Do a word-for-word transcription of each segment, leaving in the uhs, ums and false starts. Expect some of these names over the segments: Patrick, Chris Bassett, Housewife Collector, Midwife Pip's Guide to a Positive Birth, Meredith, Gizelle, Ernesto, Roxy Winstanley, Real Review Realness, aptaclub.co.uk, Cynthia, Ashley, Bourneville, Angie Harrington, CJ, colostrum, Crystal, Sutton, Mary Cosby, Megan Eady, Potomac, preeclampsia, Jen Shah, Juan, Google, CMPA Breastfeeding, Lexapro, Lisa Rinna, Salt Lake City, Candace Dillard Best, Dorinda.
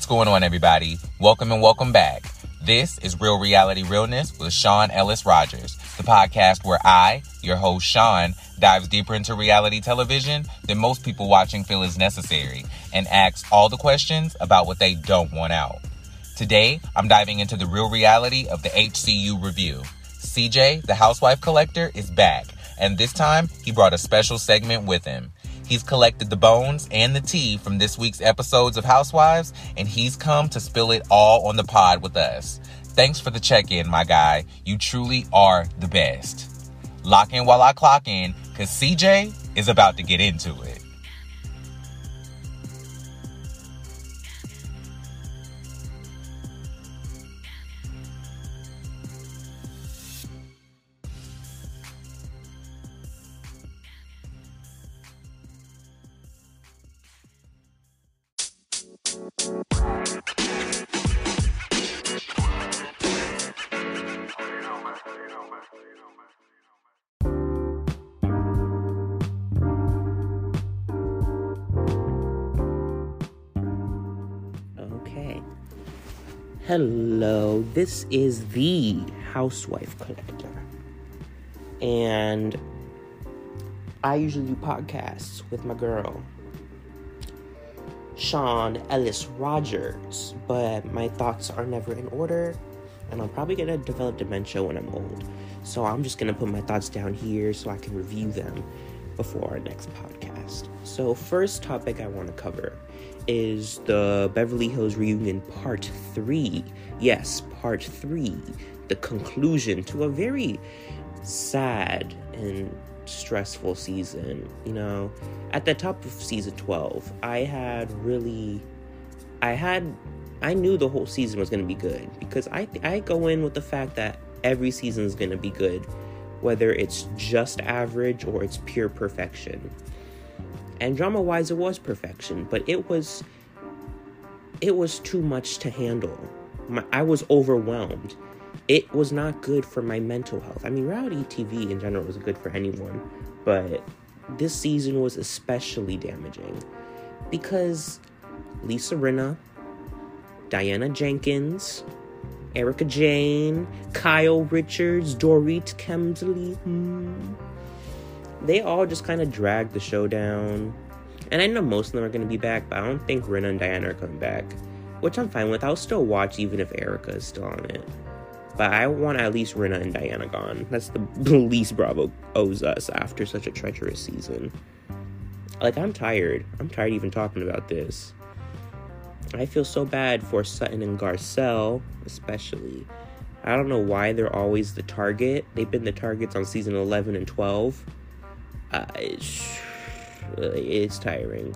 What's going on, everybody? Welcome and welcome back. This is Real Reality Realness with Sean Ellis Rogers, the podcast where I, your host Sean, dives deeper into reality television than most people watching feel is necessary and asks all the questions about what they don't want out. Today, I'm diving into the real reality of the H C U review. C J, the Housewife Collector, is back, and this time he brought a special segment with him. He's collected the bones and the tea from this week's episodes of Housewives, and he's come to spill it all on the pod with us. Thanks for the check-in, my guy. You truly are the best. Lock in while I clock in, because C J is about to get into it. Hello, this is the Housewife Collector, and I usually do podcasts with my girl, Sean Ellis Rogers, but my thoughts are never in order, and I'm probably going to develop dementia when I'm old, so I'm just going to put my thoughts down here so I can review them before our next podcast. So first topic I want to cover is the Beverly Hills Reunion Part three. Yes, Part three. The conclusion to a very sad and stressful season. You know, at the top of Season twelve, I had really... I had... I knew the whole season was going to be good, because I, I go in with the fact that every season is going to be good, whether it's just average or it's pure perfection. And drama-wise, it was perfection, but it was it was too much to handle. My, I was overwhelmed. It was not good for my mental health. I mean, reality T V in general is good for anyone, but this season was especially damaging because Lisa Rinna, Diana Jenkins, Erica Jayne, Kyle Richards, Dorit Kemsley, hmm... they all just kind of dragged the show down. And I know most of them are going to be back, but I don't think Rinna and Diana are coming back, which I'm fine with. I'll still watch even if Erica is still on it. But I want at least Rinna and Diana gone. That's the least Bravo owes us after such a treacherous season. Like, I'm tired. I'm tired even talking about this. I feel so bad for Sutton and Garcelle, especially. I don't know why they're always the target. They've been the targets on Season eleven and twelve. Uh, it's, it's tiring.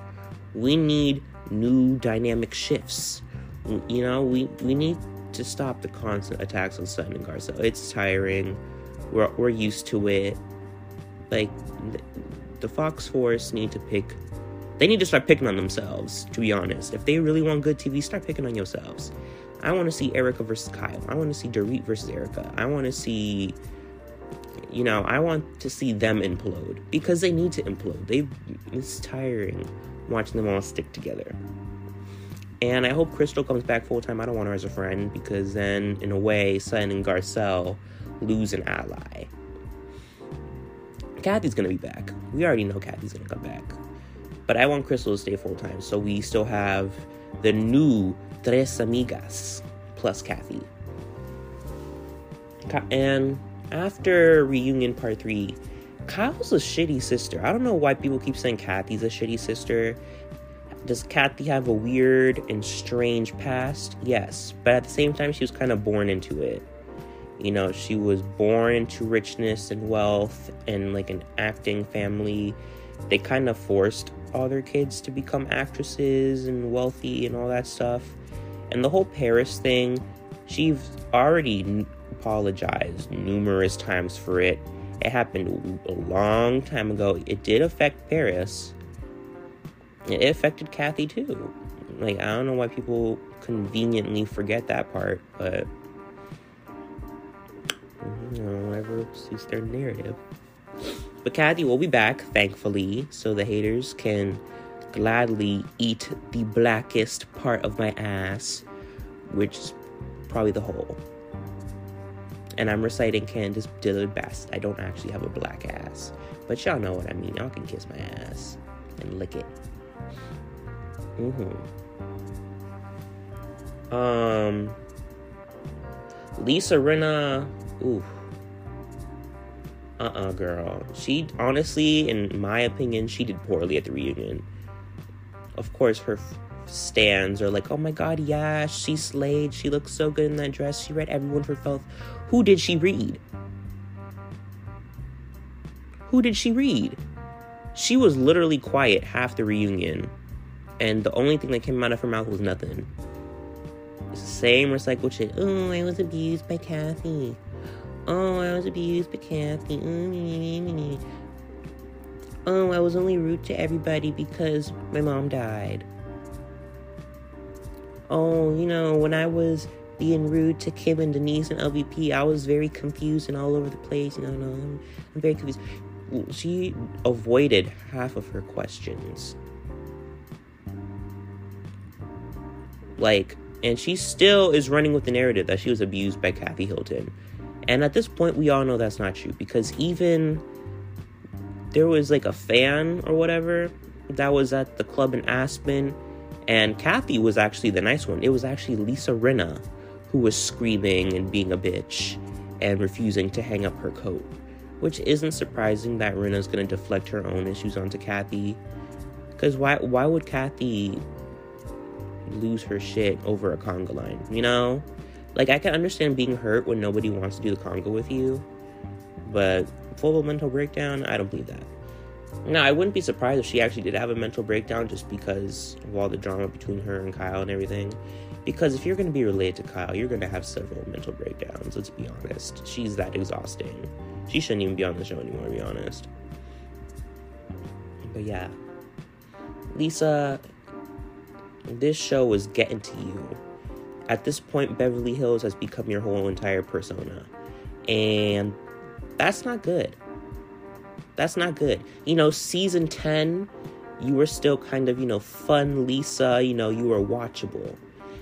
We need new dynamic shifts. You know, we, we need to stop the constant attacks on Sutton and Garcelle. It's tiring. We're we're used to it. Like, the, the Fox Force need to pick... They need to start picking on themselves, to be honest. If they really want good T V, start picking on yourselves. I want to see Erica versus Kyle. I want to see Dorit versus Erica. I want to see... You know, I want to see them implode, because they need to implode. They, it's tiring watching them all stick together. And I hope Crystal comes back full-time. I don't want her as a friend, because then, in a way, Sutton and Garcelle lose an ally. Kathy's going to be back. We already know Kathy's going to come back. But I want Crystal to stay full-time, so we still have the new Tres Amigas plus Kathy. And... after Reunion Part three, Kyle's a shitty sister. I don't know why people keep saying Kathy's a shitty sister. Does Kathy have a weird and strange past? Yes, but at the same time, she was kind of born into it. You know, she was born into richness and wealth and, like, an acting family. They kind of forced all their kids to become actresses and wealthy and all that stuff. And the whole Paris thing, she's already... apologized numerous times for it. It happened a long time ago. It did affect Paris. It affected Kathy too. Like, I don't know why people conveniently forget that part, but you know, whatever suits their narrative. But Kathy will be back, thankfully, so the haters can gladly eat the blackest part of my ass, which is probably the whole. And I'm reciting Candace Dillard Best. I don't actually have a black ass, but y'all know what I mean. Y'all can kiss my ass and lick it. Mm-hmm. Um, Lisa Rinna. Ooh. Uh-uh, girl. She, honestly, in my opinion, she did poorly at the reunion. Of course, her f- stands are like, oh my god, yeah, she slayed. She looked so good in that dress. She read everyone for filth. Who did she read? Who did she read? She was literally quiet half the reunion. And the only thing that came out of her mouth was nothing. Same recycled shit. Oh, I was abused by Kathy. Oh, I was abused by Kathy. Oh, I was only rude to everybody because my mom died. Oh, you know, when I was being rude to Kim and Denise and L V P, I was very confused and all over the place. No, no, I'm, I'm very confused. She avoided half of her questions. Like, and she still is running with the narrative that she was abused by Kathy Hilton. And at this point, we all know that's not true, because even there was like a fan or whatever that was at the club in Aspen, and Kathy was actually the nice one. It was actually Lisa Rinna who was screaming and being a bitch and refusing to hang up her coat, which isn't surprising that Rinna's going to deflect her own issues onto Kathy, because why, why would Kathy lose her shit over a conga line, you know? Like, I can understand being hurt when nobody wants to do the conga with you, but full of mental breakdown, I don't believe that. Now, I wouldn't be surprised if she actually did have a mental breakdown just because of all the drama between her and Kyle and everything. Because if you're going to be related to Kyle, you're going to have several mental breakdowns, let's be honest. She's that exhausting. She shouldn't even be on the show anymore, to be honest. But yeah. Lisa, this show is getting to you. At this point, Beverly Hills has become your whole entire persona. And that's not good. That's not good. You know, season ten, you were still kind of, you know, fun Lisa. You know, you were watchable.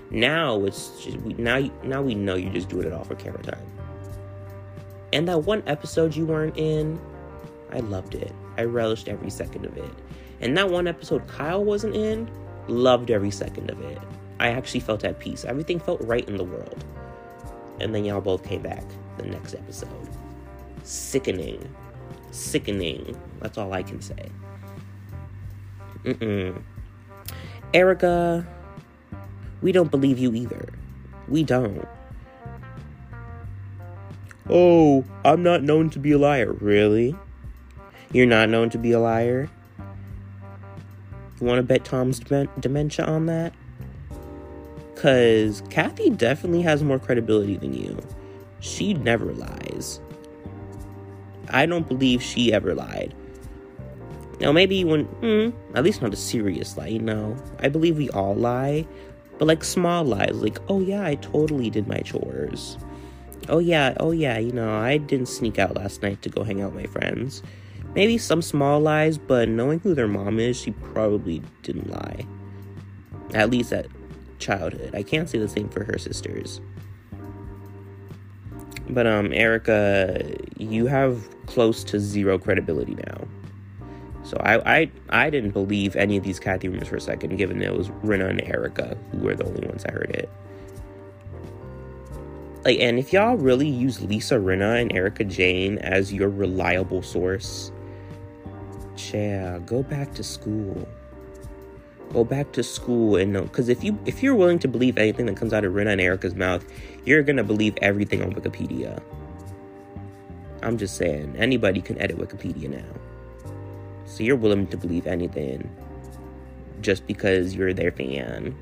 Now it's just, now, now we know you're just doing it all for camera time. And that one episode you weren't in, I loved it. I relished every second of it. And that one episode Kyle wasn't in, loved every second of it. I actually felt at peace. Everything felt right in the world. And then y'all both came back the next episode. Sickening. Sickening. That's all I can say. Mm-mm. Erica, we don't believe you either. We don't. Oh, I'm not known to be a liar. Really? You're not known to be a liar? You want to bet Tom's dem- dementia on that? Because Kathy definitely has more credibility than you. She never lies. I don't believe she ever lied. Now, maybe when... Mm, at least not a serious lie, you know? I believe we all lie. But, like, small lies. Like, oh, yeah, I totally did my chores. Oh, yeah, oh, yeah, you know, I didn't sneak out last night to go hang out with my friends. Maybe some small lies, but knowing who their mom is, she probably didn't lie. At least at... childhood. I can't say the same for her sisters. But um Erica, you have close to zero credibility now. So I I, I didn't believe any of these Kathy rumors for a second, given that it was Rinna and Erica who were the only ones I heard it. Like, and if y'all really use Lisa Rinna and Erica Jayne as your reliable source, yeah, go back to school. Go back to school and know, because if you if you're willing to believe anything that comes out of Rinna and Erica's mouth, you're gonna believe everything on Wikipedia. I'm just saying, anybody can edit Wikipedia now, so you're willing to believe anything just because you're their fan,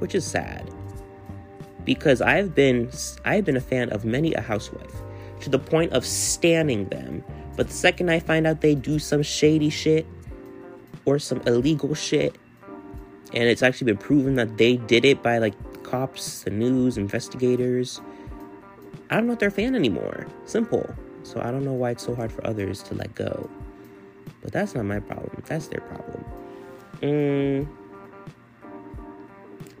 which is sad. Because I've been I've been a fan of many a housewife to the point of stanning them, but the second I find out they do some shady shit or some illegal shit. And it's actually been proven that they did it by, like, cops, the news, investigators. I'm not their fan anymore. Simple. So I don't know why it's so hard for others to let go. But that's not my problem. That's their problem. Mm.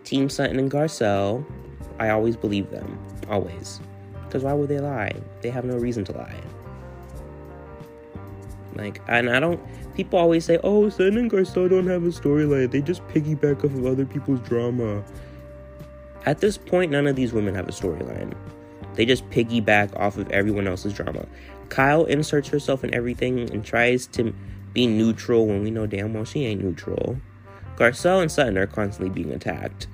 Team Sutton and Garcelle. I always believe them. Always. Because why would they lie? They have no reason to lie. Like, and I don't... People always say, oh, Sutton and Garcelle don't have a storyline. They just piggyback off of other people's drama. At this point, none of these women have a storyline. They just piggyback off of everyone else's drama. Kyle inserts herself in everything and tries to be neutral when we know damn well she ain't neutral. Garcelle and Sutton are constantly being attacked.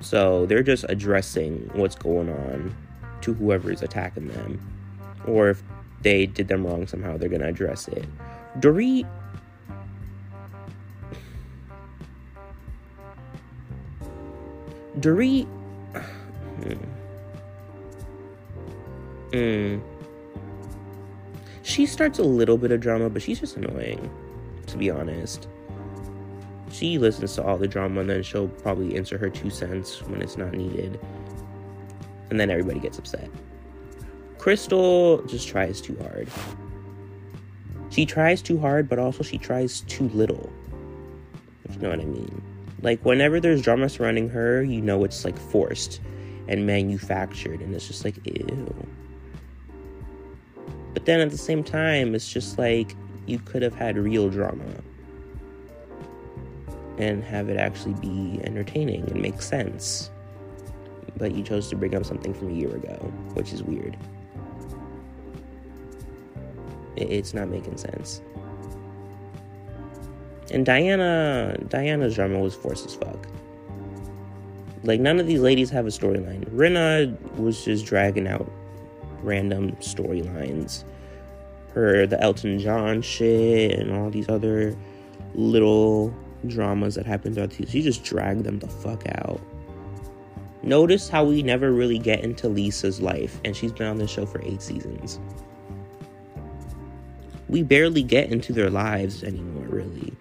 So they're just addressing what's going on to whoever is attacking them. Or if they did them wrong somehow, they're going to address it. Dorit... Dorit... Mm. Mm. She starts a little bit of drama, but she's just annoying, to be honest. She listens to all the drama, and then she'll probably insert her two cents when it's not needed. And then everybody gets upset. Crystal just tries too hard. She tries too hard, but also she tries too little. If you know what I mean. Like, whenever there's drama surrounding her, you know it's, like, forced and manufactured. And it's just like, ew. But then at the same time, it's just like, you could have had real drama. And have it actually be entertaining and make sense. But you chose to bring up something from a year ago, which is weird. It's not making sense. And Diana, Diana's drama was forced as fuck. Like, none of these ladies have a storyline. Rinna was just dragging out random storylines. Her, the Elton John shit, and all these other little dramas that happened throughout the... She just dragged them the fuck out. Notice how we never really get into Lisa's life, and she's been on this show for eight seasons. We barely get into their lives anymore, really.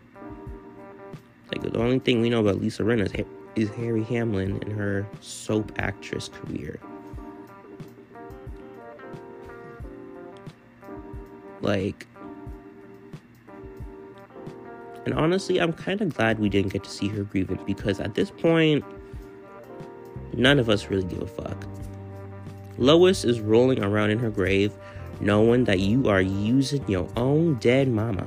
Like, the only thing we know about Lisa Rinna is, is Harry Hamlin and her soap actress career. Like... And honestly, I'm kind of glad we didn't get to see her grievance, because at this point, none of us really give a fuck. Lois is rolling around in her grave, knowing that you are using your own dead mama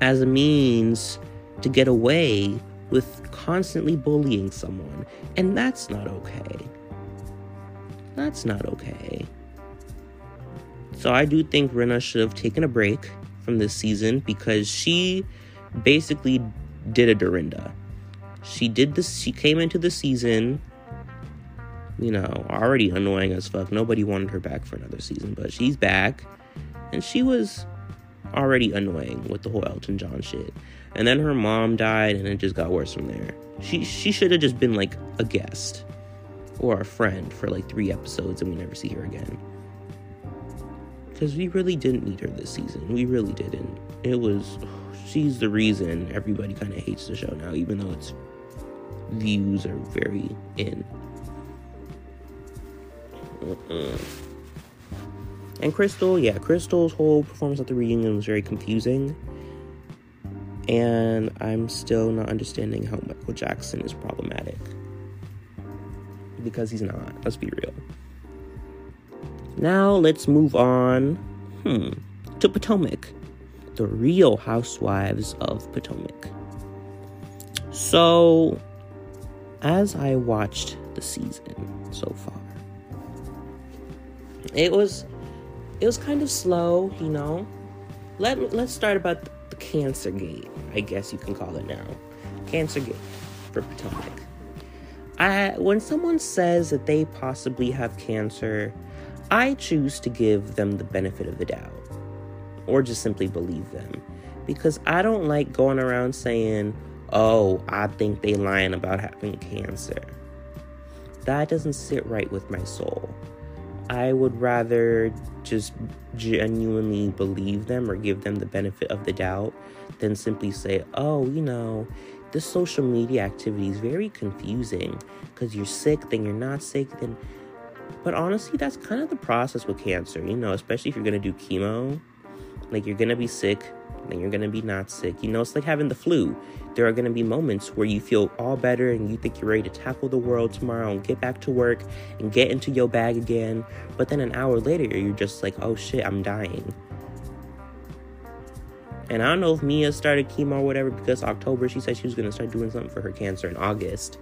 as a means to get away with constantly bullying someone. And that's not okay. That's not okay. So I do think Rinna should have taken a break from this season, because she basically did a Dorinda. She did this. She came into the season, you know, already annoying as fuck. Nobody wanted her back for another season, but she's back, and she was already annoying with the whole Elton John shit. And then her mom died, and it just got worse from there. She she should have just been like a guest or a friend for like three episodes, and we never see her again. Because we really didn't need her this season. We really didn't. It was... She's the reason everybody kind of hates the show now, even though its views are very in. Uh-uh. And Crystal, yeah, Crystal's whole performance at the reunion was very confusing. And I'm still not understanding how Michael Jackson is problematic. Because he's not. Let's be real. Now, let's move on hmm, to Potomac. The Real Housewives of Potomac. So, as I watched the season so far, it was it was kind of slow, you know? Let, let's start about the, the Cancer Gate, I guess you can call it now. Cancer Gate for Potomac. I, when someone says that they possibly have cancer... I choose to give them the benefit of the doubt, or just simply believe them, because I don't like going around saying, oh, I think they lying about having cancer. That doesn't sit right with my soul. I would rather just genuinely believe them or give them the benefit of the doubt than simply say, oh, you know, this social media activity is very confusing because you're sick, then you're not sick, then... But honestly, that's kind of the process with cancer, you know, especially if you're going to do chemo. Like, you're going to be sick and you're going to be not sick. You know, it's like having the flu. There are going to be moments where you feel all better and you think you're ready to tackle the world tomorrow and get back to work and get into your bag again. But then an hour later, you're just like, oh shit, I'm dying. And I don't know if Mia started chemo or whatever, because October, she said she was going to start doing something for her cancer in August.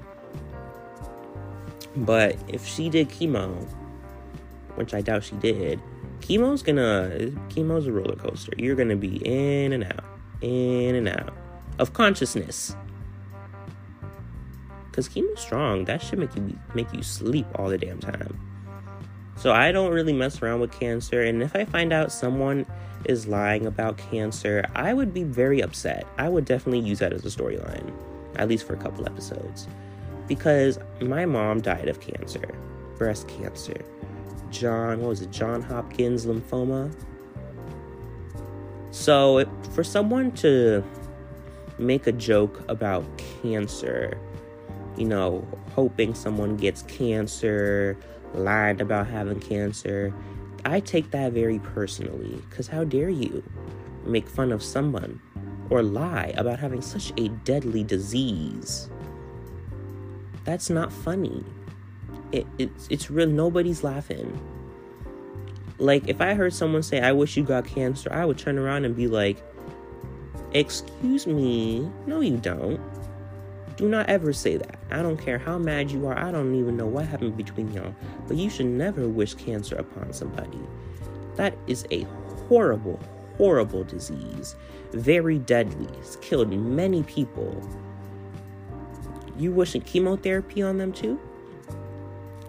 But if she did chemo, which I doubt she did, chemo's gonna, chemo's a roller coaster. You're gonna be in and out, in and out of consciousness. Cause chemo's strong. That should make you make you sleep all the damn time. So I don't really mess around with cancer. And if I find out someone is lying about cancer, I would be very upset. I would definitely use that as a storyline, at least for a couple episodes. Because my mom died of cancer, breast cancer. John, what was it, John Hopkins lymphoma. So it, for someone to make a joke about cancer, you know, hoping someone gets cancer, lying about having cancer, I take that very personally. Because how dare you make fun of someone or lie about having such a deadly disease? That's not funny. It, it's it's real. Nobody's laughing. Like, if I heard someone say, I wish you got cancer, I would turn around and be like, excuse me, no you don't. Do not ever say that. I don't care how mad you are. I don't even know what happened between y'all. But you should never wish cancer upon somebody. That is a horrible, horrible disease. Very deadly. It's killed many people. You wishing chemotherapy on them too?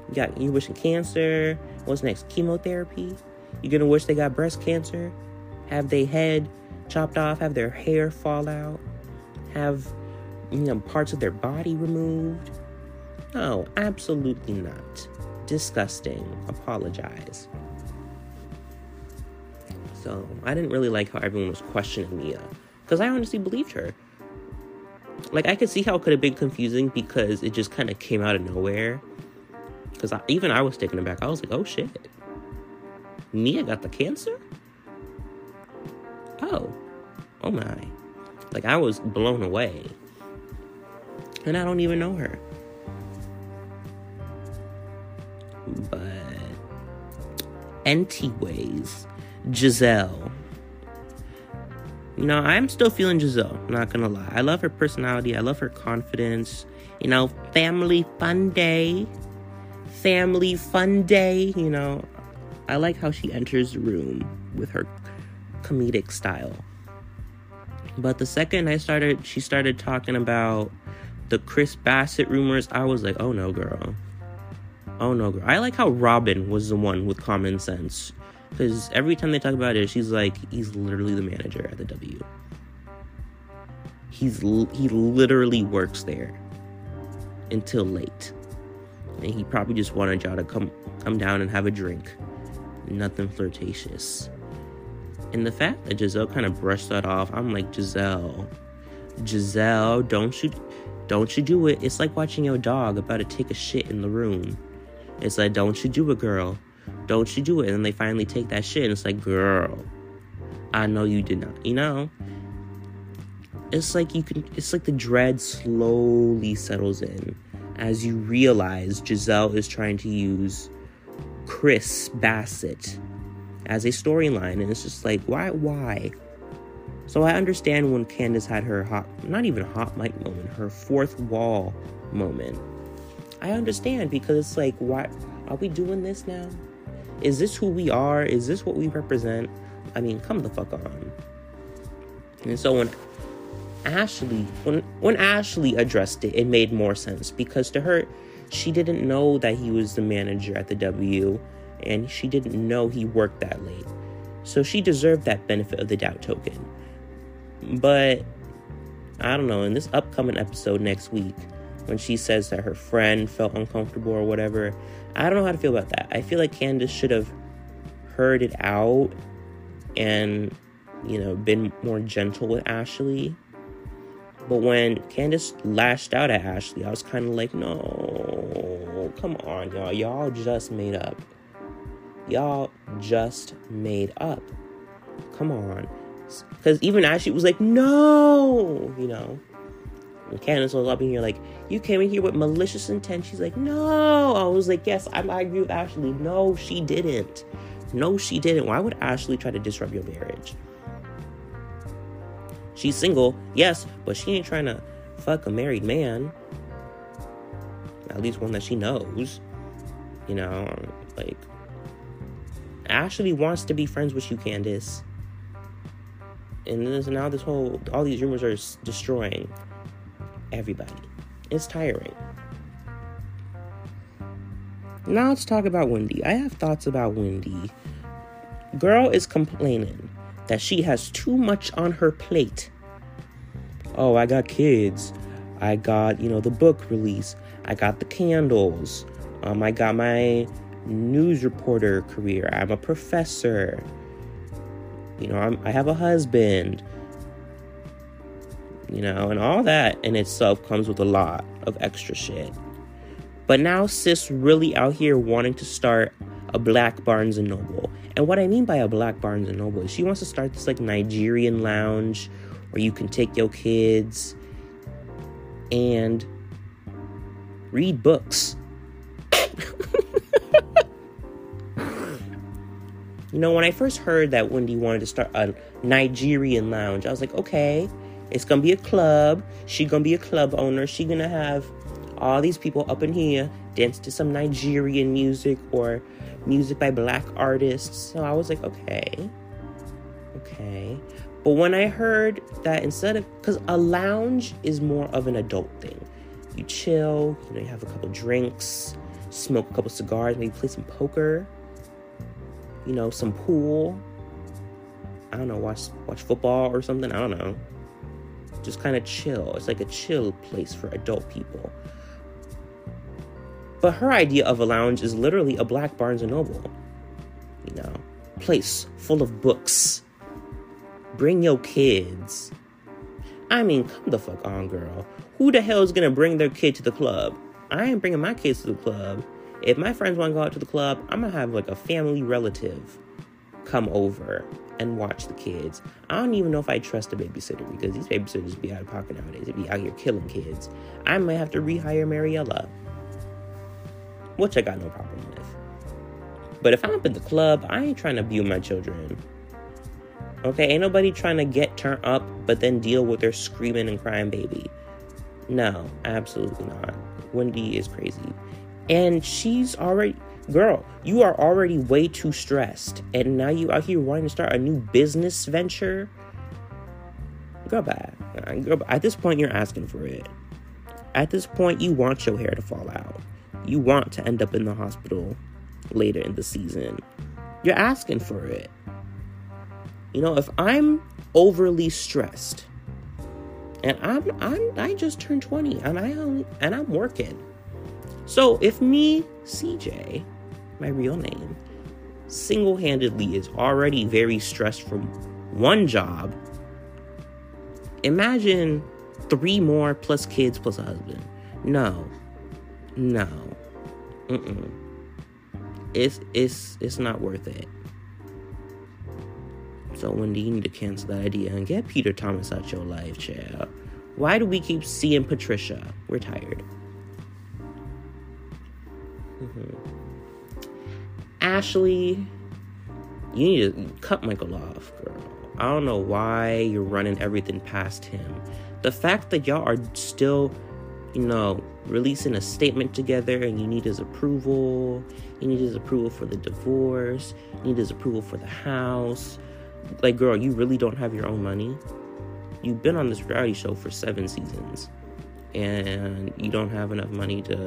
You got, you wishing cancer. What's next? Chemotherapy? You're gonna wish they got breast cancer? Have their head chopped off? Have their hair fall out? Have, you know, parts of their body removed? No, absolutely not. Disgusting. Apologize. So I didn't really like how everyone was questioning Mia, because I honestly believed her. Like, I could see how it could have been confusing, because it just kind of came out of nowhere. Because even I was taken aback. I was like, oh, shit. Mia got the cancer? Oh. Oh, my. Like, I was blown away. And I don't even know her. But anyways, Gizelle. You know, I'm still feeling Gizelle, not gonna lie. I love her personality. I love her confidence. You know, family fun day. Family fun day. You know, I like how she enters the room with her comedic style. But the second I started, she started talking about the Chris Bassett rumors, I was like, oh no, girl. Oh no, girl. I like how Robin was the one with common sense. Because every time they talk about it, she's like, he's literally the manager at the W. He's l- he literally works there until late. And he probably just wanted y'all to come, come down and have a drink. Nothing flirtatious. And the fact that Gizelle kind of brushed that off, I'm like, Gizelle, Gizelle, don't you, don't you do it. It's like watching your dog about to take a shit in the room. It's like, don't you do it, girl. Don't you do it. And then they finally take that shit, and it's like, girl, I know you did not. You know, it's like you can, it's like the dread slowly settles in as you realize Gizelle is trying to use Chris Bassett as a storyline. And it's just like, why, why? So I understand when Candace had her hot, not even hot mic moment, her fourth wall moment. I understand, because it's like, why are we doing this now? Is this who we are? Is this what we represent? I mean, come the fuck on. And so when Ashley, when when Ashley addressed it, it made more sense, because to her, she didn't know that he was the manager at the W, and she didn't know he worked that late. So she deserved that benefit of the doubt token. But I don't know, in this upcoming episode next week, when she says that her friend felt uncomfortable or whatever, I don't know how to feel about that. I feel like Candace should have heard it out and, you know, been more gentle with Ashley. But when Candace lashed out at Ashley, I was kind of like, no, come on, y'all. Y'all just made up. Y'all just made up. Come on. Because even Ashley was like, no, you know. And Candace was up in here like, you came in here with malicious intent. She's like, no. I was like, yes, I'm, I agree with Ashley. No, she didn't. No, she didn't. Why would Ashley try to disrupt your marriage? She's single, yes, but she ain't trying to fuck a married man. At least one that she knows. You know, like, Ashley wants to be friends with you, Candace. And this, now this whole, all these rumors are s- destroying everybody. It's tiring. Now let's talk about Wendy. I have thoughts about Wendy. Girl is complaining that she has too much on her plate. Oh, I got kids. I got, you know, the book release. I got the candles. Um, I got my news reporter career. I'm a professor. You know, I'm, I have a husband. You know, and all that in itself comes with a lot of extra shit. But now sis really out here wanting to start a black Barnes and Noble. And what I mean by a black Barnes and Noble is she wants to start this like Nigerian lounge where you can take your kids and read books. You know, when I first heard that Wendy wanted to start a Nigerian lounge, I was like, okay, it's going to be a club. She's going to be a club owner. She's going to have all these people up in here dance to some Nigerian music or music by black artists. So I was like, okay, okay. But when I heard that instead of, because a lounge is more of an adult thing. You chill, you know, you have a couple drinks, smoke a couple cigars, maybe play some poker, you know, some pool. I don't know, watch watch football or something. I don't know. Just kind of chill. It's like a chill place for adult people. But her idea of a lounge is literally a black Barnes and Noble, you know, place full of books. Bring your kids. I mean, come the fuck on, girl. Who the hell is going to bring their kid to the club? I ain't bringing my kids to the club. If my friends want to go out to the club, I'm going to have like a family relative come over and watch the kids. I don't even know if I trust a babysitter because these babysitters be out of pocket nowadays. They be out here killing kids. I might have to rehire Mariella, which I got no problem with. But if I'm up in the club, I ain't trying to abuse my children. Okay, ain't nobody trying to get turned up but then deal with their screaming and crying baby. No, absolutely not. Wendy is crazy. And she's already... Girl, you are already way too stressed. And now you out here wanting to start a new business venture? Girl, bye. Girl, bye. At this point, you're asking for it. At this point, you want your hair to fall out. You want to end up in the hospital later in the season. You're asking for it. You know, if I'm overly stressed, and I'm I'm I just turned twenty, and I only, and I'm working. So if me, C J, my real name, single-handedly is already very stressed from one job, imagine three more plus kids plus a husband. No, no, mm-mm. It's it's it's not worth it. So, Wendy, you need to cancel that idea and get Peter Thomas out your life, child. Why do we keep seeing Patricia? We're tired. Mm-hmm. Ashley, you need to cut Michael off, girl. I don't know why you're running everything past him. The fact that y'all are still, you know, releasing a statement together and you need his approval. You need his approval for the divorce. You need his approval for the house. Like, girl, you really don't have your own money. You've been on this reality show for seven seasons. And you don't have enough money to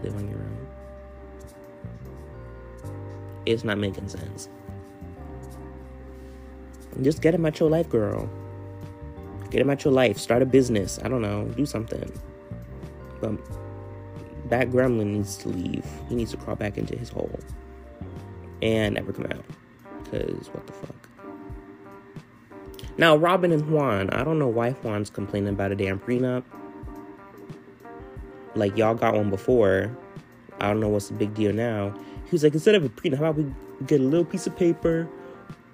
live on your own. It's not making sense. Just get about your life, girl. Get about your life. Start a business. I don't know. Do something. But that gremlin needs to leave. He needs to crawl back into his hole. And never come out. Because what the fuck. Now, Robin and Juan. I don't know why Juan's complaining about a damn prenup. Like, y'all got one before. I don't know what's the big deal now. He was like, instead of a prenup, how about we get a little piece of paper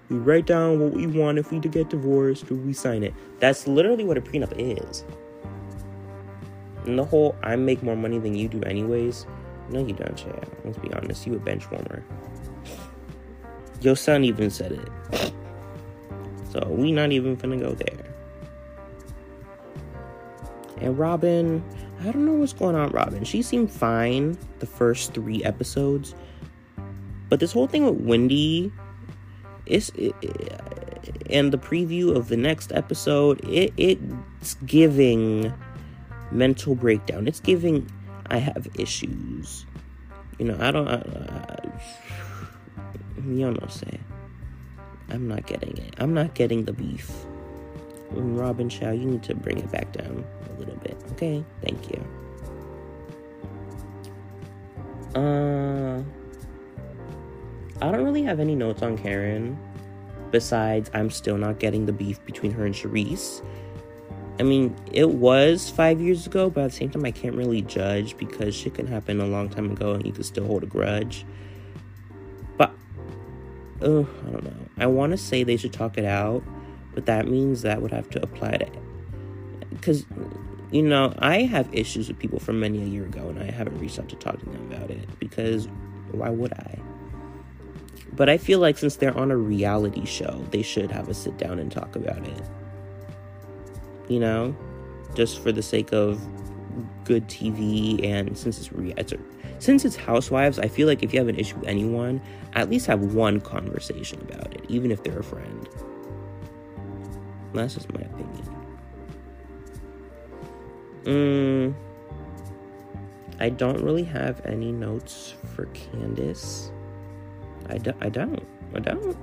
We write down what we want if we to get divorced, or we sign it. That's literally what a prenup is. And the whole, I make more money than you do anyways. No, you don't, Chad. Let's be honest. You a bench warmer. Your son even said it. So we not even finna go there. And Robin, I don't know what's going on, Robin. She seemed fine the first three episodes. But this whole thing with Wendy, it's, it, it, and the preview of the next episode, it, it's giving mental breakdown. It's giving, I have issues. You know, I don't, I, I, you know what I'm saying. I'm not getting it. I'm not getting the beef. And Robin Shaw, you need to bring it back down a little bit. Okay, thank you. Uh, I don't really have any notes on Karen. Besides, I'm still not getting the beef between her and Charisse. I mean, it was five years ago, but at the same time, I can't really judge because shit can happen a long time ago and you can still hold a grudge. But, uh, I don't know. I want to say they should talk it out, but that means that would have to apply to it. Because, you know, I have issues with people from many a year ago and I haven't reached out to talk to them about it because why would I? But I feel like since they're on a reality show, they should have a sit down and talk about it. You know, just for the sake of good T V, and since it's re- since it's Housewives, I feel like if you have an issue with anyone, at least have one conversation about it, even if they're a friend. That's just my opinion. Mm, I don't really have any notes for Candace. I, do- I don't. I don't.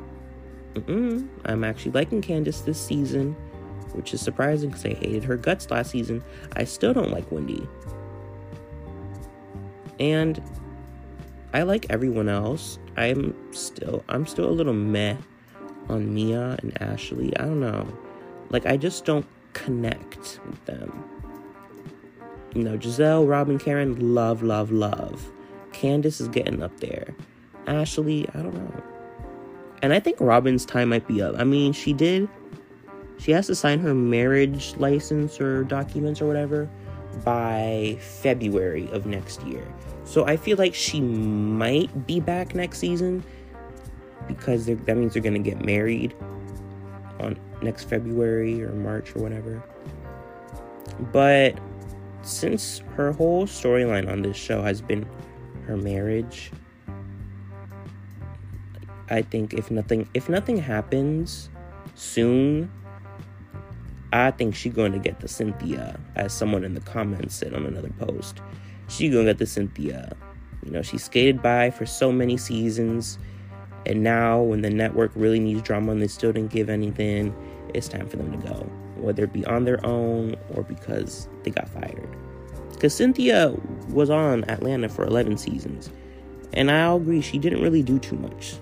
Mm-mm. I'm actually liking Candace this season, which is surprising because I hated her guts last season. I still don't like Wendy. And I like everyone else. I'm still I'm still a little meh on Mia and Ashley. I don't know. Like, I just don't connect with them. You know, Gizelle, Robin, Karen, love, love, love. Candace is getting up there. Ashley, I don't know. And I think Robin's time might be up. I mean, she did... She has to sign her marriage license or documents or whatever by February of next year. So I feel like she might be back next season because that means they're going to get married on next February or March or whatever. But since her whole storyline on this show has been her marriage, I think if nothing, if nothing happens soon... I think she's going to get the Cynthia, as someone in the comments said on another post. She's going to get the Cynthia. You know, she skated by for so many seasons. And now when the network really needs drama and they still didn't give anything, it's time for them to go. Whether it be on their own or because they got fired. Because Cynthia was on Atlanta for eleven seasons. And I'll agree, she didn't really do too much.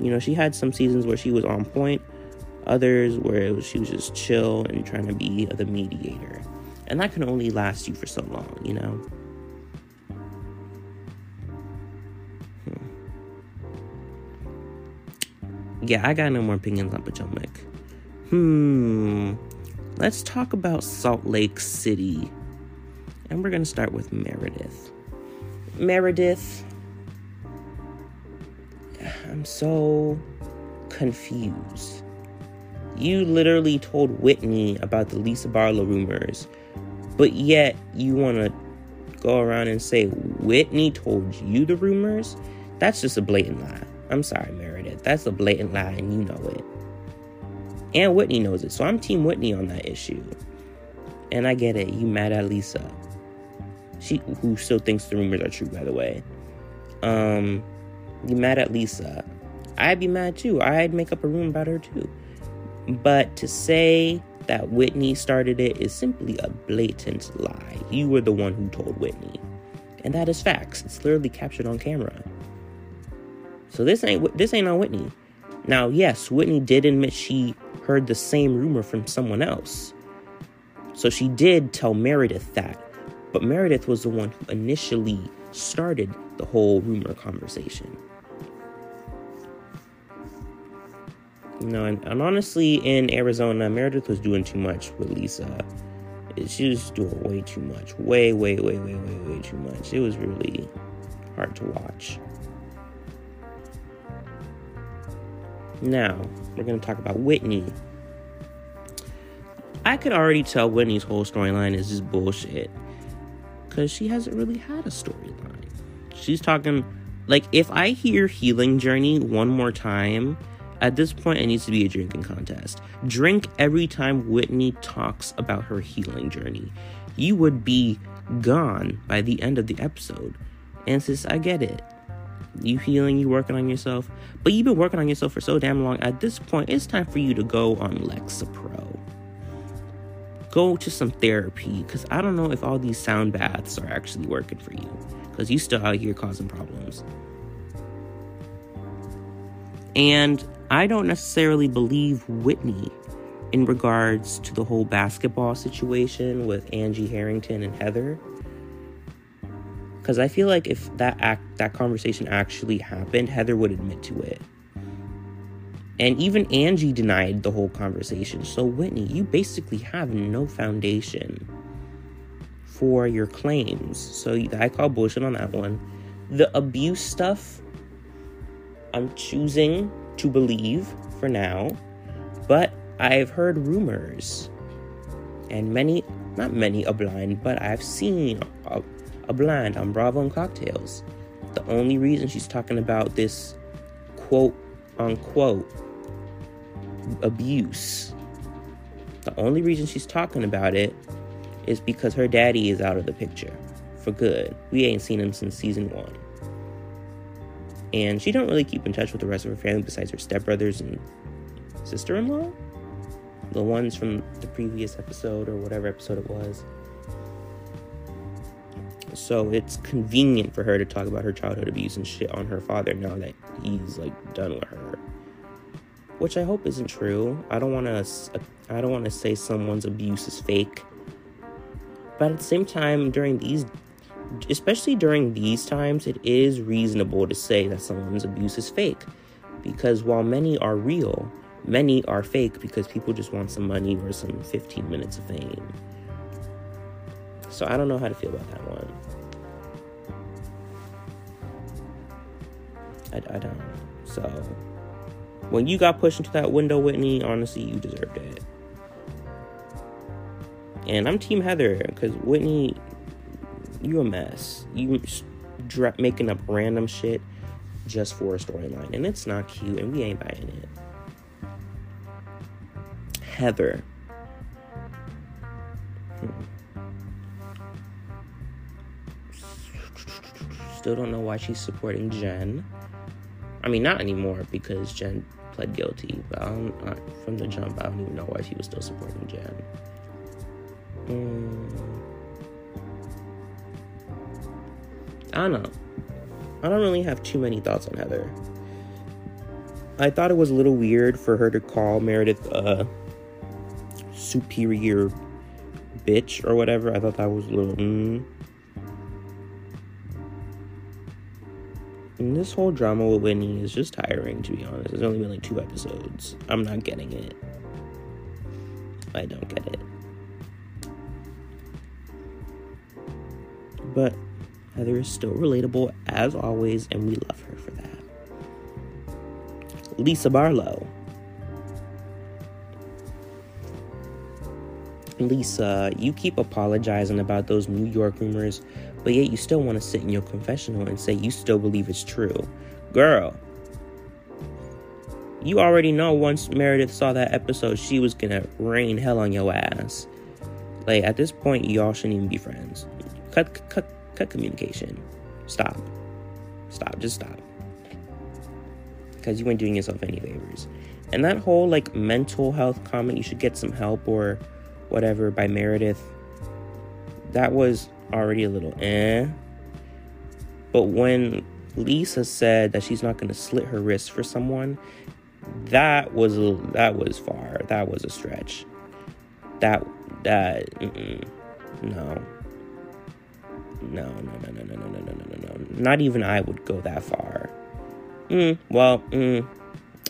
You know, she had some seasons where she was on point. Others where it was, she was just chill and trying to be the mediator. And that can only last you for so long, you know? Hmm. Yeah, I got no more opinions on Potomac. Hmm. Let's talk about Salt Lake City. And we're going to start with Meredith. Meredith. I'm so confused. You literally told Whitney about the Lisa Barlow rumors, but yet you want to go around and say Whitney told you the rumors? That's just a blatant lie. I'm sorry, Meredith. That's a blatant lie, and you know it. And Whitney knows it, so I'm Team Whitney on that issue. And I get it. You mad at Lisa. She, who still thinks the rumors are true, by the way. Um, you mad at Lisa. I'd be mad, too. I'd make up a rumor about her, too. But to say that Whitney started it is simply a blatant lie. You were the one who told Whitney. And that is facts. It's literally captured on camera. So this ain't this ain't on Whitney. Now, yes, Whitney did admit she heard the same rumor from someone else. So she did tell Meredith that. But Meredith was the one who initially started the whole rumor conversation. You know, and, and honestly, in Arizona, Meredith was doing too much with Lisa. She was doing way too much. Way, way, way, way, way, way too much. It was really hard to watch. Now, we're going to talk about Whitney. I could already tell Whitney's whole storyline is just bullshit. Because she hasn't really had a storyline. She's talking... Like, if I hear Healing Journey one more time... At this point, it needs to be a drinking contest. Drink every time Whitney talks about her healing journey. You would be gone by the end of the episode. And sis, I get it. You healing, you working on yourself. But you've been working on yourself for so damn long. At this point, it's time for you to go on Lexapro. Go to some therapy. Because I don't know if all these sound baths are actually working for you. Because you still out here causing problems. And... I don't necessarily believe Whitney in regards to the whole basketball situation with Angie Harrington and Heather. Because I feel like if that act, that conversation actually happened, Heather would admit to it. And even Angie denied the whole conversation. So Whitney, you basically have no foundation for your claims. So I call bullshit on that one. The abuse stuff, I'm choosing... to believe for now, but I've heard rumors and many, not many a blind, but I've seen a, a blind on Bravo and Cocktails. The only reason she's talking about this quote unquote abuse, the only reason she's talking about it is because her daddy is out of the picture for good. We ain't seen him since season one. And she don't really keep in touch with the rest of her family besides her stepbrothers and sister-in-law. The ones from the previous episode or whatever episode it was. So it's convenient for her to talk about her childhood abuse and shit on her father now that he's, like, done with her. Which I hope isn't true. I don't want to I don't want to say someone's abuse is fake. But at the same time, during these... especially during these times, it is reasonable to say that someone's abuse is fake, because while many are real, many are fake because people just want some money or some fifteen minutes of fame. So I don't know how to feel about that one. I, I don't. So when you got pushed into that window, Whitney, honestly, you deserved it. And I'm Team Heather, because Whitney... you a mess. You dra- making up random shit just for a storyline. And it's not cute, and we ain't buying it. Heather. Hmm. Still don't know why she's supporting Jen. I mean, not anymore, because Jen pled guilty. But I don't, I, from the jump, I don't even know why she was still supporting Jen. Hmm... I don't know. I don't really have too many thoughts on Heather. I thought it was a little weird for her to call Meredith a superior bitch or whatever. I thought that was a little... Mm. And this whole drama with Whitney is just tiring, to be honest. There's only been like two episodes. I'm not getting it. I don't get it. But... Heather is still relatable, as always, and we love her for that. Lisa Barlow. Lisa, you keep apologizing about those New York rumors, but yet you still want to sit in your confessional and say you still believe it's true. Girl, you already know once Meredith saw that episode, she was gonna rain hell on your ass. Like, at this point, y'all shouldn't even be friends. Cut, cut. Cut communication. Stop. Stop. Just stop. Because you ain't doing yourself any favors. And that whole, like, mental health comment, you should get some help or whatever, by Meredith, that was already a little eh. But when Lisa said that she's not going to slit her wrist for someone, that was that was far. That was a stretch. That, that, mm-mm, no. No, no, no, no, no, no, no, no, no, no. Not even I would go that far. Mm, well, mm,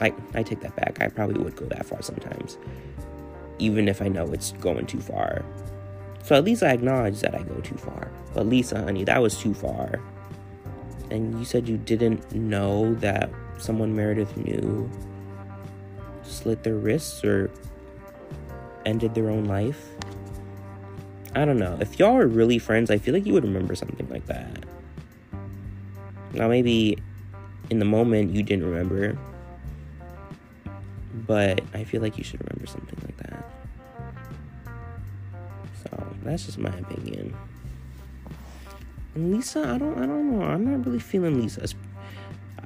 I, I take that back. I probably would go that far sometimes, even if I know it's going too far. So at least I acknowledge that I go too far. But Lisa, honey, that was too far. And you said you didn't know that someone Meredith knew slit their wrists or ended their own life. I don't know. If y'all were really friends, I feel like you would remember something like that. Now, maybe in the moment you didn't remember, but I feel like you should remember something like that. So that's just my opinion. And Lisa, I don't, I don't know. I'm not really feeling Lisa.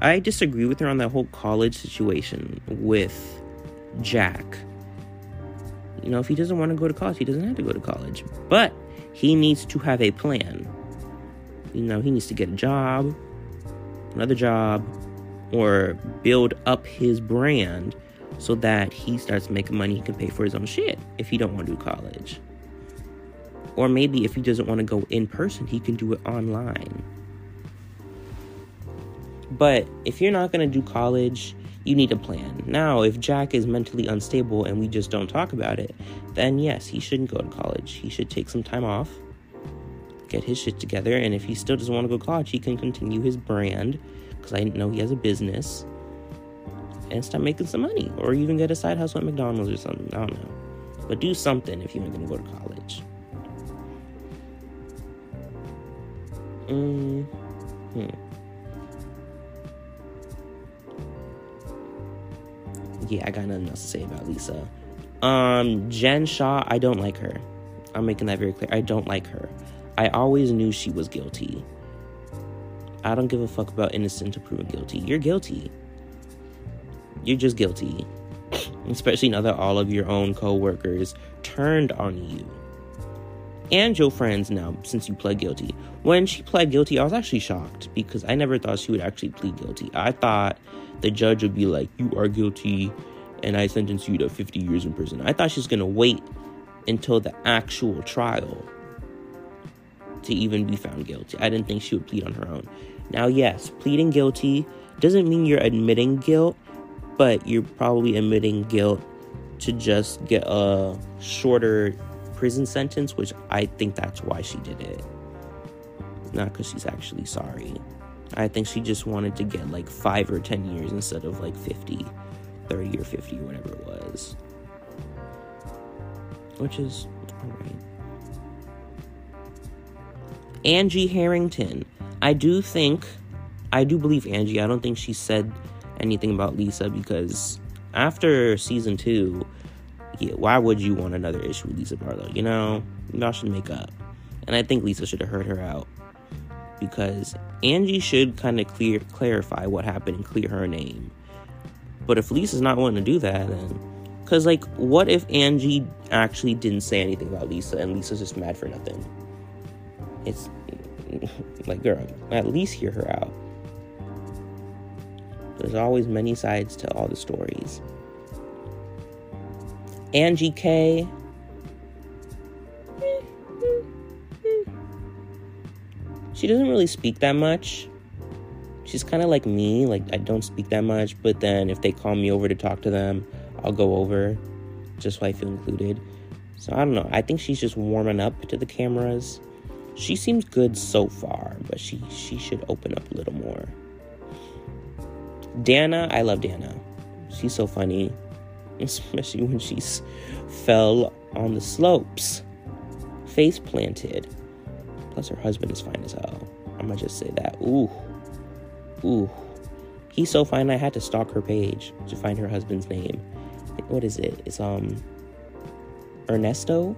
I disagree with her on that whole college situation with Jack. You know, if he doesn't want to go to college, he doesn't have to go to college. But he needs to have a plan. You know, he needs to get a job, another job, or build up his brand so that he starts making money he can pay for his own shit if he don't want to do college. Or maybe if he doesn't want to go in person, he can do it online. But if you're not going to do college, you need a plan. Now, if Jack is mentally unstable and we just don't talk about it, then yes, he shouldn't go to college. He should take some time off, get his shit together, and if he still doesn't want to go to college, he can continue his brand, because I know he has a business, and start making some money, or even get a side hustle at McDonald's or something. I don't know. But do something if you aren't going to go to college. Mm-hmm. Yeah, I got nothing else to say about Lisa. Um, Jen Shah, I don't like her. I'm making that very clear. I don't like her. I always knew she was guilty. I don't give a fuck about innocent to prove guilty. You're guilty. You're just guilty. Especially now that all of your own co-workers turned on you. And your friends now, since you pled guilty. When she pled guilty, I was actually shocked, because I never thought she would actually plead guilty. I thought the judge would be like, you are guilty, and I sentence you to fifty years in prison. I thought she was going to wait until the actual trial to even be found guilty. I didn't think she would plead on her own. Now, yes, pleading guilty doesn't mean you're admitting guilt, but you're probably admitting guilt to just get a shorter prison sentence, which I think that's why she did it. Not because she's actually sorry. I think she just wanted to get like five or ten years instead of like fifty, thirty or fifty or whatever it was. Which is alright. Angie Harrington. I do think, I do believe Angie. I don't think she said anything about Lisa, because after season two, yeah, why would you want another issue with Lisa Barlow? You know, y'all should make up. And I think Lisa should have heard her out, because Angie should kind of clear clarify what happened and clear her name. But if Lisa's not willing to do that, then... Because, like, what if Angie actually didn't say anything about Lisa and Lisa's just mad for nothing? It's... Like, girl, at least hear her out. There's always many sides to all the stories. Angie K. She doesn't really speak that much. She's kind of like me. Like, I don't speak that much, but then if they call me over to talk to them, I'll go over just so I feel included. So I don't know. I think she's just warming up to the cameras. She seems good so far, but she, she should open up a little more. Diana, I love Diana. She's so funny. Especially when she fell on the slopes, face planted. Plus, her husband is fine as hell. I'm gonna just say that. Ooh, ooh, he's so fine. I had to stalk her page to find her husband's name. What is it? It's um, Ernesto,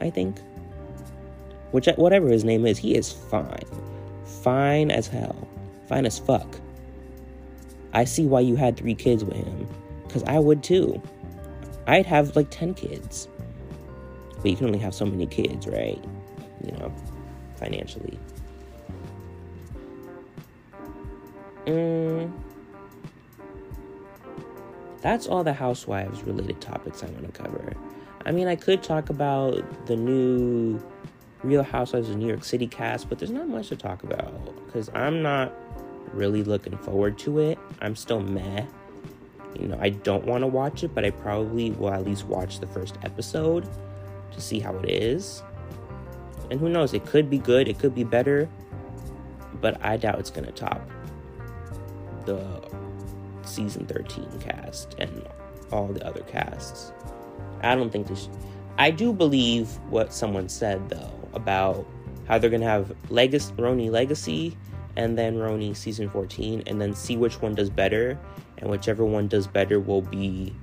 I think. Which, whatever his name is, he is fine, fine as hell, fine as fuck. I see why you had three kids with him. Because I would too. I'd have like ten kids. But you can only have so many kids, right? You know, financially. Mm. That's all the housewives related topics I want to cover. I mean, I could talk about the new Real Housewives of New York City cast, but there's not much to talk about. Because I'm not really looking forward to it. I'm still meh. you know, I don't want to watch it, but I probably will at least watch the first episode to see how it is. And who knows, it could be good, it could be better, but I doubt it's going to top the season thirteen cast and all the other casts. I don't think this... Sh- I do believe what someone said, though, about how they're going to have Legacy, Roni Legacy, and then Roni Season fourteen, and then see which one does better, and whichever one does better will be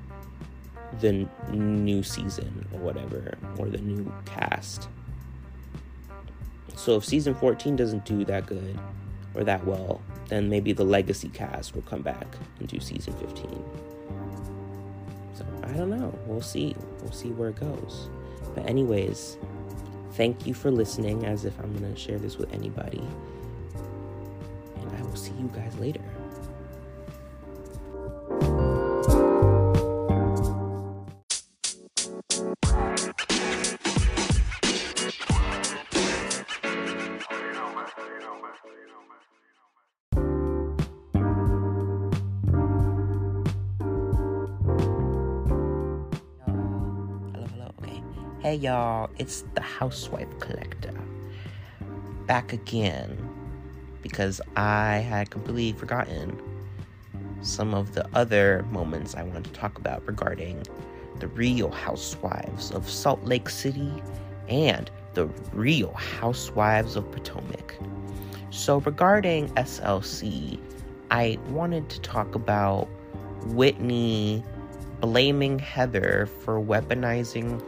the n- new season or whatever, or the new cast. So if Season fourteen doesn't do that good or that well, then maybe the Legacy cast will come back and do Season fifteen. So I don't know. We'll see. We'll see where it goes. But anyways, thank you for listening, as if I'm going to share this with anybody. And I will see you guys later. Hey y'all, it's the Housewife Collector, back again, because I had completely forgotten some of the other moments I wanted to talk about regarding the Real Housewives of Salt Lake City and the Real Housewives of Potomac. So regarding S L C, I wanted to talk about Whitney blaming Heather for weaponizing...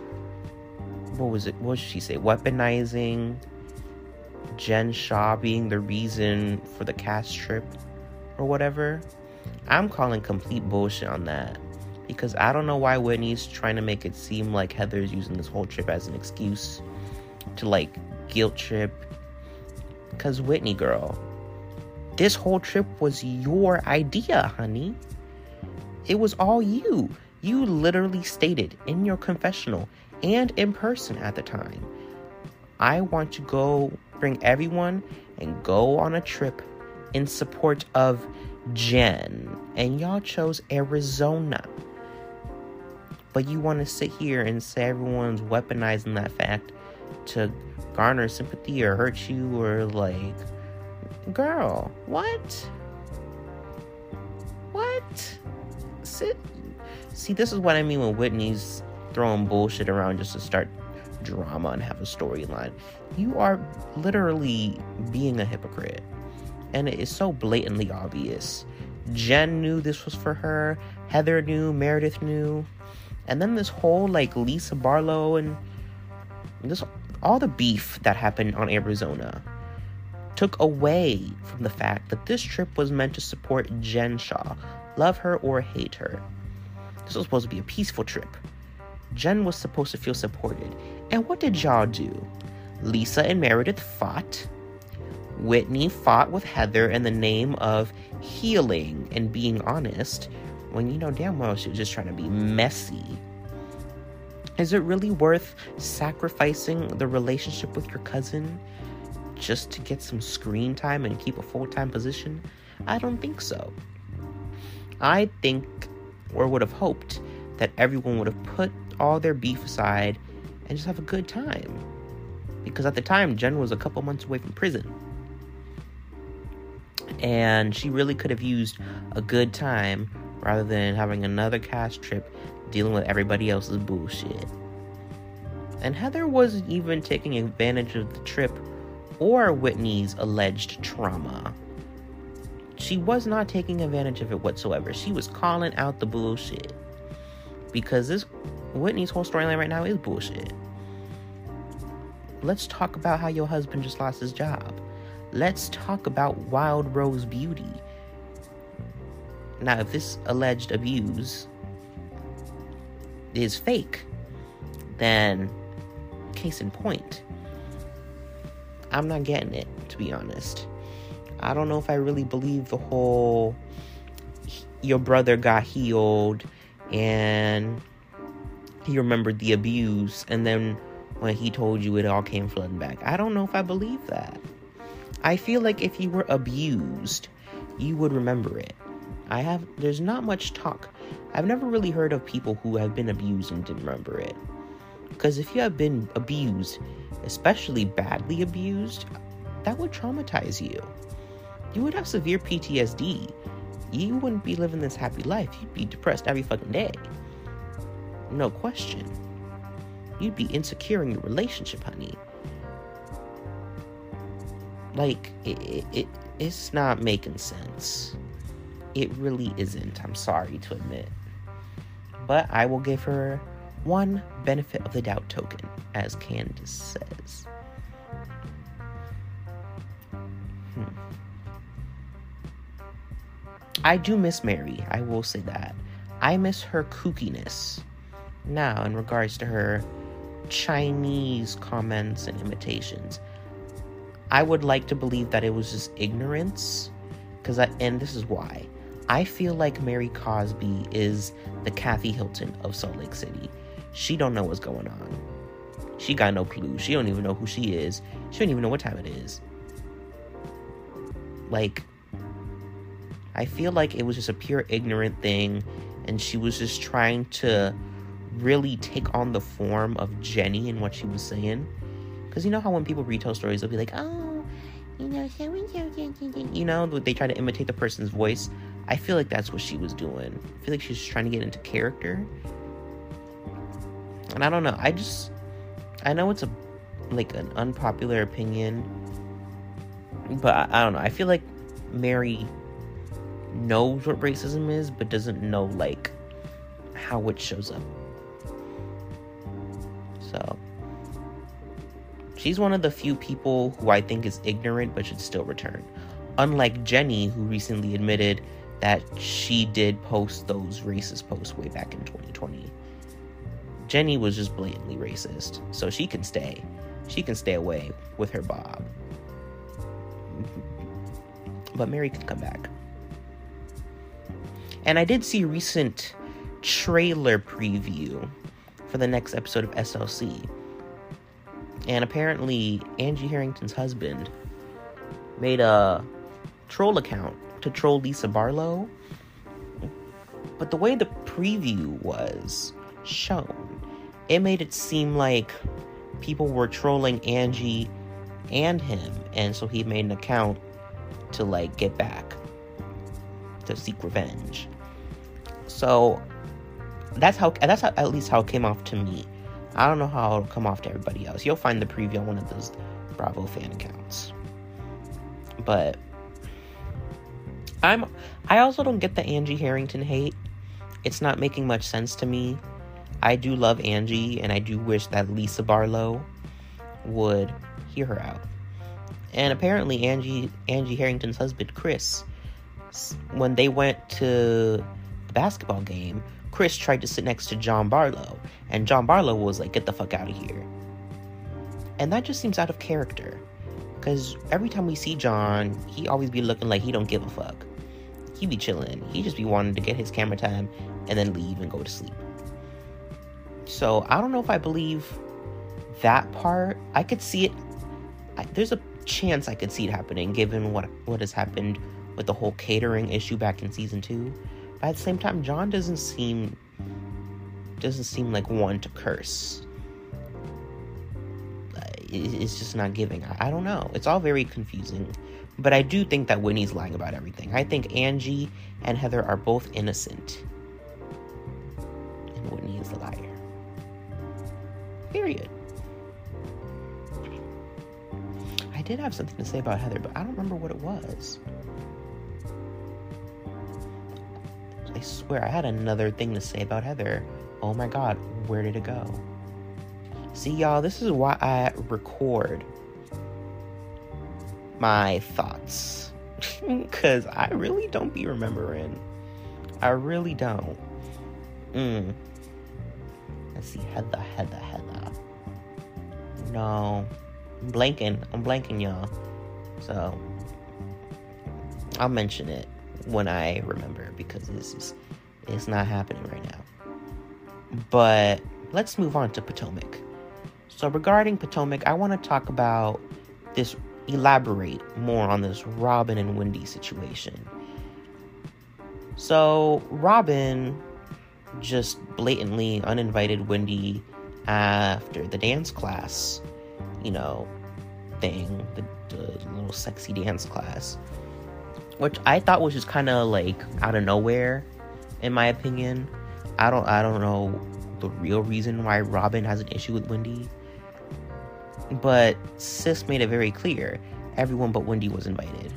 What was it? What did she say? Weaponizing Jen Shah being the reason for the cast trip or whatever. I'm calling complete bullshit on that, because I don't know why Whitney's trying to make it seem like Heather's using this whole trip as an excuse to, like, guilt trip. Because Whitney, girl, this whole trip was your idea, honey. It was all you. You literally stated in your confessional and in person at the time, I want to go bring everyone and go on a trip in support of Jen. And y'all chose Arizona. But you want to sit here and say everyone's weaponizing that fact to garner sympathy or hurt you, or like, girl, what? What? Sit. See, this is what I mean when Whitney's throwing bullshit around just to start drama and have a storyline. You are literally being a hypocrite, and it is so blatantly obvious. Jen knew this was for her. Heather knew. Meredith knew. And then this whole, like, Lisa Barlow and this, all the beef that happened on Arizona took away from the fact that this trip was meant to support Jen Shah, love her or hate her. This was supposed to be a peaceful trip. Jen was supposed to feel supported. And what did y'all do? Lisa and Meredith fought. Whitney fought with Heather in the name of healing and being honest, when you know damn well she was just trying to be messy. Is it really worth sacrificing the relationship with your cousin just to get some screen time and keep a full-time position? I don't think so. I think, or would have hoped, that everyone would have put all their beef aside and just have a good time. Because at the time, Jen was a couple months away from prison. And she really could have used a good time rather than having another cast trip dealing with everybody else's bullshit. And Heather wasn't even taking advantage of the trip or Whitney's alleged trauma. She was not taking advantage of it whatsoever. She was calling out the bullshit. Because this Whitney's whole storyline right now is bullshit. Let's talk about how your husband just lost his job. Let's talk about Wild Rose Beauty. Now, if this alleged abuse is fake, then case in point, I'm not getting it, to be honest. I don't know if I really believe the whole your brother got healed and he remembered the abuse, and then when he told you, it all came flooding back. I don't know if I believe that. I feel like if you were abused, you would remember it. I have, there's not much talk. I've never really heard of people who have been abused and didn't remember it. Because if you have been abused, especially badly abused, that would traumatize you. You would have severe P T S D. You wouldn't be living this happy life. You'd be depressed every fucking day. No question. You'd be insecure in your relationship, honey. Like, it, it, it it's not making sense. It really isn't. I'm sorry to admit. But I will give her one benefit of the doubt token, as Candace says. Hmm. I do miss Mary. I will say that. I miss her kookiness. Now, in regards to her Chinese comments and imitations, I would like to believe that it was just ignorance. Because I, and this is why. I feel like Mary Cosby is the Kathy Hilton of Salt Lake City. She don't know what's going on. She got no clue. She don't even know who she is. She don't even know what time it is. Like, I feel like it was just a pure ignorant thing. And she was just trying to really take on the form of Jennie and what she was saying. Because you know how when people retell stories, they'll be like, oh, you know, you know, they try to imitate the person's voice. I feel like that's what she was doing. I feel like she's trying to get into character. And I don't know. I just, I know it's a, like an unpopular opinion. But I, I don't know. I feel like Mary knows what racism is, but doesn't know, like, how it shows up. So she's one of the few people who I think is ignorant but should still return. Unlike Jennie, who recently admitted that she did post those racist posts way back in twenty twenty. Jennie was just blatantly racist, so she can stay. She can stay away with her Bob. But Mary can come back. And I did see a recent trailer preview for the next episode of S L C. And apparently, Angie Harrington's husband made a troll account to troll Lisa Barlow. But the way the preview was shown, it made it seem like people were trolling Angie and him. And so he made an account to, like, get back, to seek revenge. So that's how, that's how, at least how it came off to me. I don't know how it'll come off to everybody else. You'll find the preview on one of those Bravo fan accounts. But I'm I also don't get the Angie Harrington hate. It's not making much sense to me. I do love Angie, and I do wish that Lisa Barlow would hear her out. And apparently Angie Angie Harrington's husband, Chris, when they went to the basketball game, Chris tried to sit next to John Barlow, and John Barlow was like, get the fuck out of here. And that just seems out of character, because every time we see John, he always be looking like he don't give a fuck. He be chilling. He just be wanting to get his camera time and then leave and go to sleep. So I don't know if I believe that part. I could see it. I, there's a chance I could see it happening, given what, what has happened with the whole catering issue back in season two. But at the same time, John doesn't seem doesn't seem like one to curse. It's just not giving. I don't know. It's all very confusing. But I do think that Whitney's lying about everything. I think Angie and Heather are both innocent. And Whitney is the liar. Period. I did have something to say about Heather, but I don't remember what it was. I swear, I had another thing to say about Heather. Oh my god, where did it go? See, y'all, this is why I record my thoughts. Because I really don't be remembering. I really don't. Mm. Let's see, Heather, Heather, Heather. No. I'm blanking. I'm blanking, y'all. So, I'll mention it when I remember, because this is it's not happening right now. But let's move on to Potomac. So regarding Potomac, I want to talk about this, elaborate more on this Robin and Wendy situation. So Robin just blatantly uninvited Wendy after the dance class, you know, thing, the, the little sexy dance class, which I thought was just kind of like out of nowhere, in my opinion. I don't, I don't know the real reason why Robin has an issue with Wendy, but sis made it very clear everyone but Wendy was invited.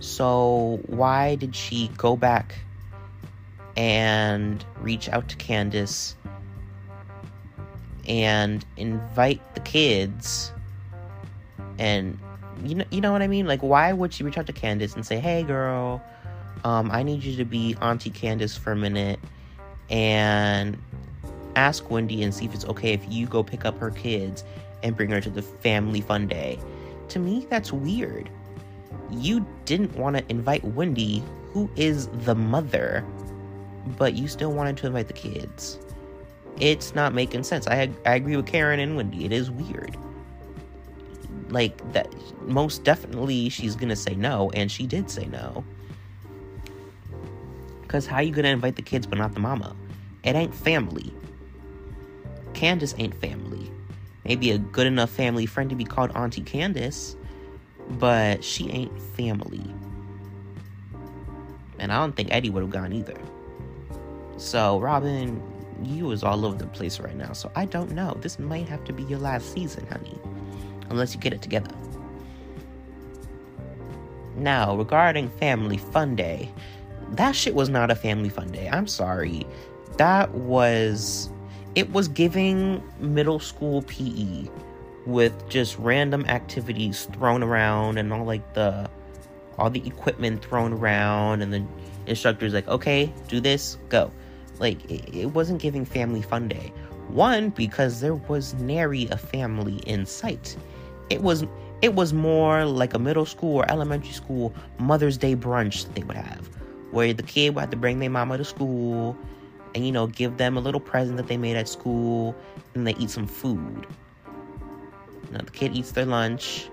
So why did she go back and reach out to Candace and invite the kids? And you know, you know what I mean? Like, why would she reach out to Candace and say, "Hey, girl, um, I need you to be Auntie Candace for a minute and ask Wendy and see if it's okay if you go pick up her kids and bring her to the family fun day"? To me, that's weird. You didn't want to invite Wendy, who is the mother, but you still wanted to invite the kids. It's not making sense. I I agree with Karen and Wendy. It is weird. Like, that, most definitely she's going to say no, and she did say no. Because how you going to invite the kids but not the mama? It ain't family. Candace ain't family. Maybe a good enough family friend to be called Auntie Candace, but she ain't family. And I don't think Eddie would have gone either. So, Robin, you is all over the place right now. So, I don't know. This might have to be your last season, honey. Unless you get it together. Now, regarding Family Fun Day, that shit was not a Family Fun Day. I'm sorry. That was... It was giving middle school P E with just random activities thrown around and all like the all the equipment thrown around, and the instructor's like, okay, do this, go. Like, it, it wasn't giving Family Fun Day. One, because there was nary a family in sight. It was it was more like a middle school or elementary school Mother's Day brunch that they would have, where the kid would have to bring their mama to school and, you know, give them a little present that they made at school, and they eat some food. Now, the kid eats their lunch,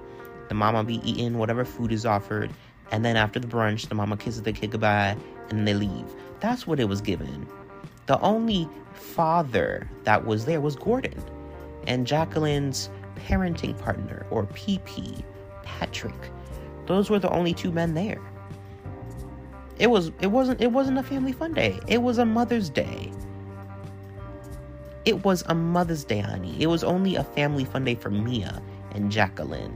the mama be eating whatever food is offered, and then after the brunch, the mama kisses the kid goodbye, and then they leave. That's what it was given. The only father that was there was Gordon, and Jacqueline's parenting partner, or P P, Patrick. Those were the only two men there. It was it wasn't it wasn't a family fun day. It was a Mother's Day. It was a Mother's Day, honey. It was only a family fun day for Mia and Jacqueline,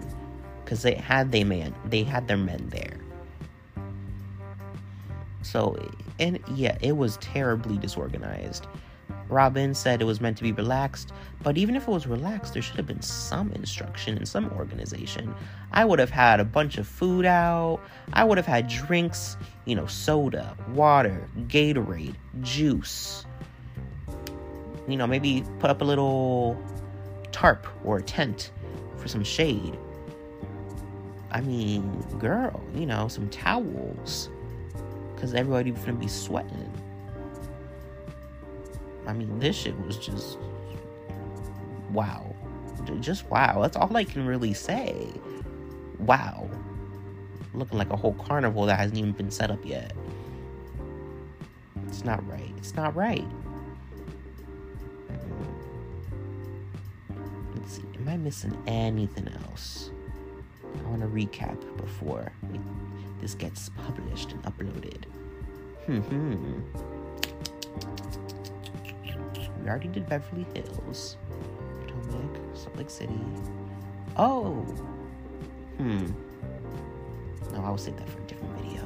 because they had their man, they had their men there. So, and yeah, it was terribly disorganized. Robin said it was meant to be relaxed, but even if it was relaxed, there should have been some instruction and some organization. I would have had a bunch of food out. I would have had drinks, you know, soda, water, Gatorade, juice. You know, maybe put up a little tarp or a tent for some shade. I mean, girl, you know, some towels, because everybody was going to be sweating. I mean, this shit was just, wow. Just wow. That's all I can really say. Wow. Looking like a whole carnival that hasn't even been set up yet. It's not right. It's not right. Let's see. Am I missing anything else? I want to recap before this gets published and uploaded. Hmm. We already did Beverly Hills, Potomac, Salt Lake City. Oh! Hmm. No, I will save that for a different video.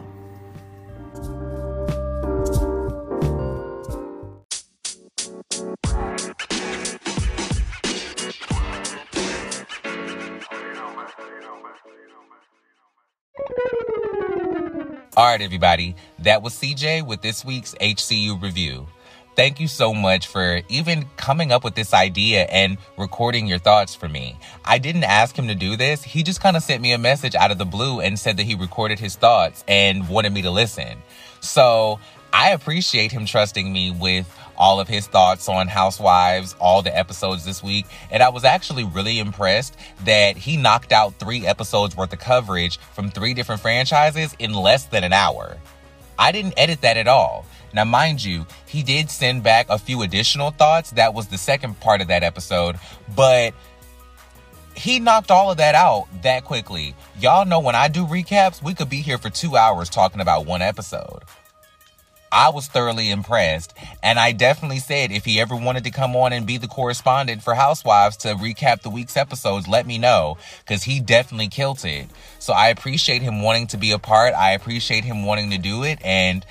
All right, everybody. That was C J with this week's H C U review. Thank you so much for even coming up with this idea and recording your thoughts for me. I didn't ask him to do this. He just kind of sent me a message out of the blue and said that he recorded his thoughts and wanted me to listen. So I appreciate him trusting me with all of his thoughts on Housewives, all the episodes this week. And I was actually really impressed that he knocked out three episodes worth of coverage from three different franchises in less than an hour. I didn't edit that at all. Now, mind you, he did send back a few additional thoughts. That was the second part of that episode. But he knocked all of that out that quickly. Y'all know when I do recaps, we could be here for two hours talking about one episode. I was thoroughly impressed. And I definitely said if he ever wanted to come on and be the correspondent for Housewives to recap the week's episodes, let me know. Because he definitely killed it. So I appreciate him wanting to be a part. I appreciate him wanting to do it. And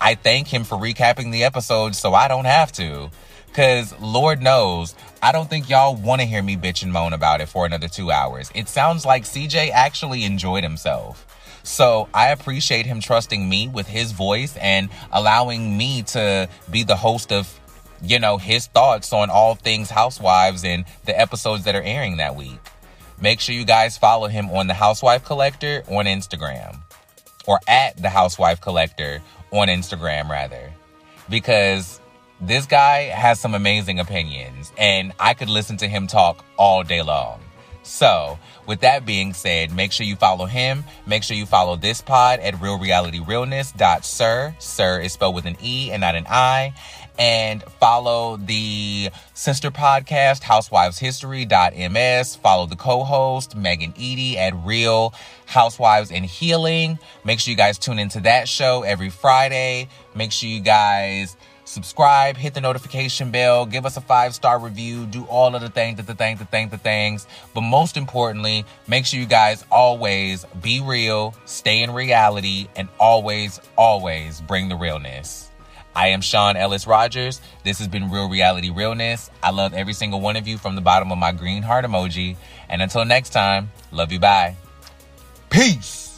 I thank him for recapping the episode so I don't have to. Because Lord knows, I don't think y'all want to hear me bitch and moan about it for another two hours. It sounds like C J actually enjoyed himself. So I appreciate him trusting me with his voice and allowing me to be the host of, you know, his thoughts on all things Housewives and the episodes that are airing that week. Make sure you guys follow him on The Housewife Collector on Instagram. Or at The Housewife Collector on Instagram, rather. Because this guy has some amazing opinions, and I could listen to him talk all day long. So, with that being said, make sure you follow him. Make sure you follow this pod at real reality realness dot sir. Sir is spelled with an E and not an I. And follow the sister podcast, housewives history dot m s. Follow the co-host, Megan Eady, at Real Housewives and Healing. Make sure you guys tune into that show every Friday. Make sure you guys subscribe, hit the notification bell, give us a five-star review, do all of the things, the things, the things, the things. But most importantly, make sure you guys always be real, stay in reality, and always, always bring the realness. I am Sean Ellis Rogers. This has been Real Reality Realness. I love every single one of you from the bottom of my green heart emoji. And until next time, love you, bye. Peace.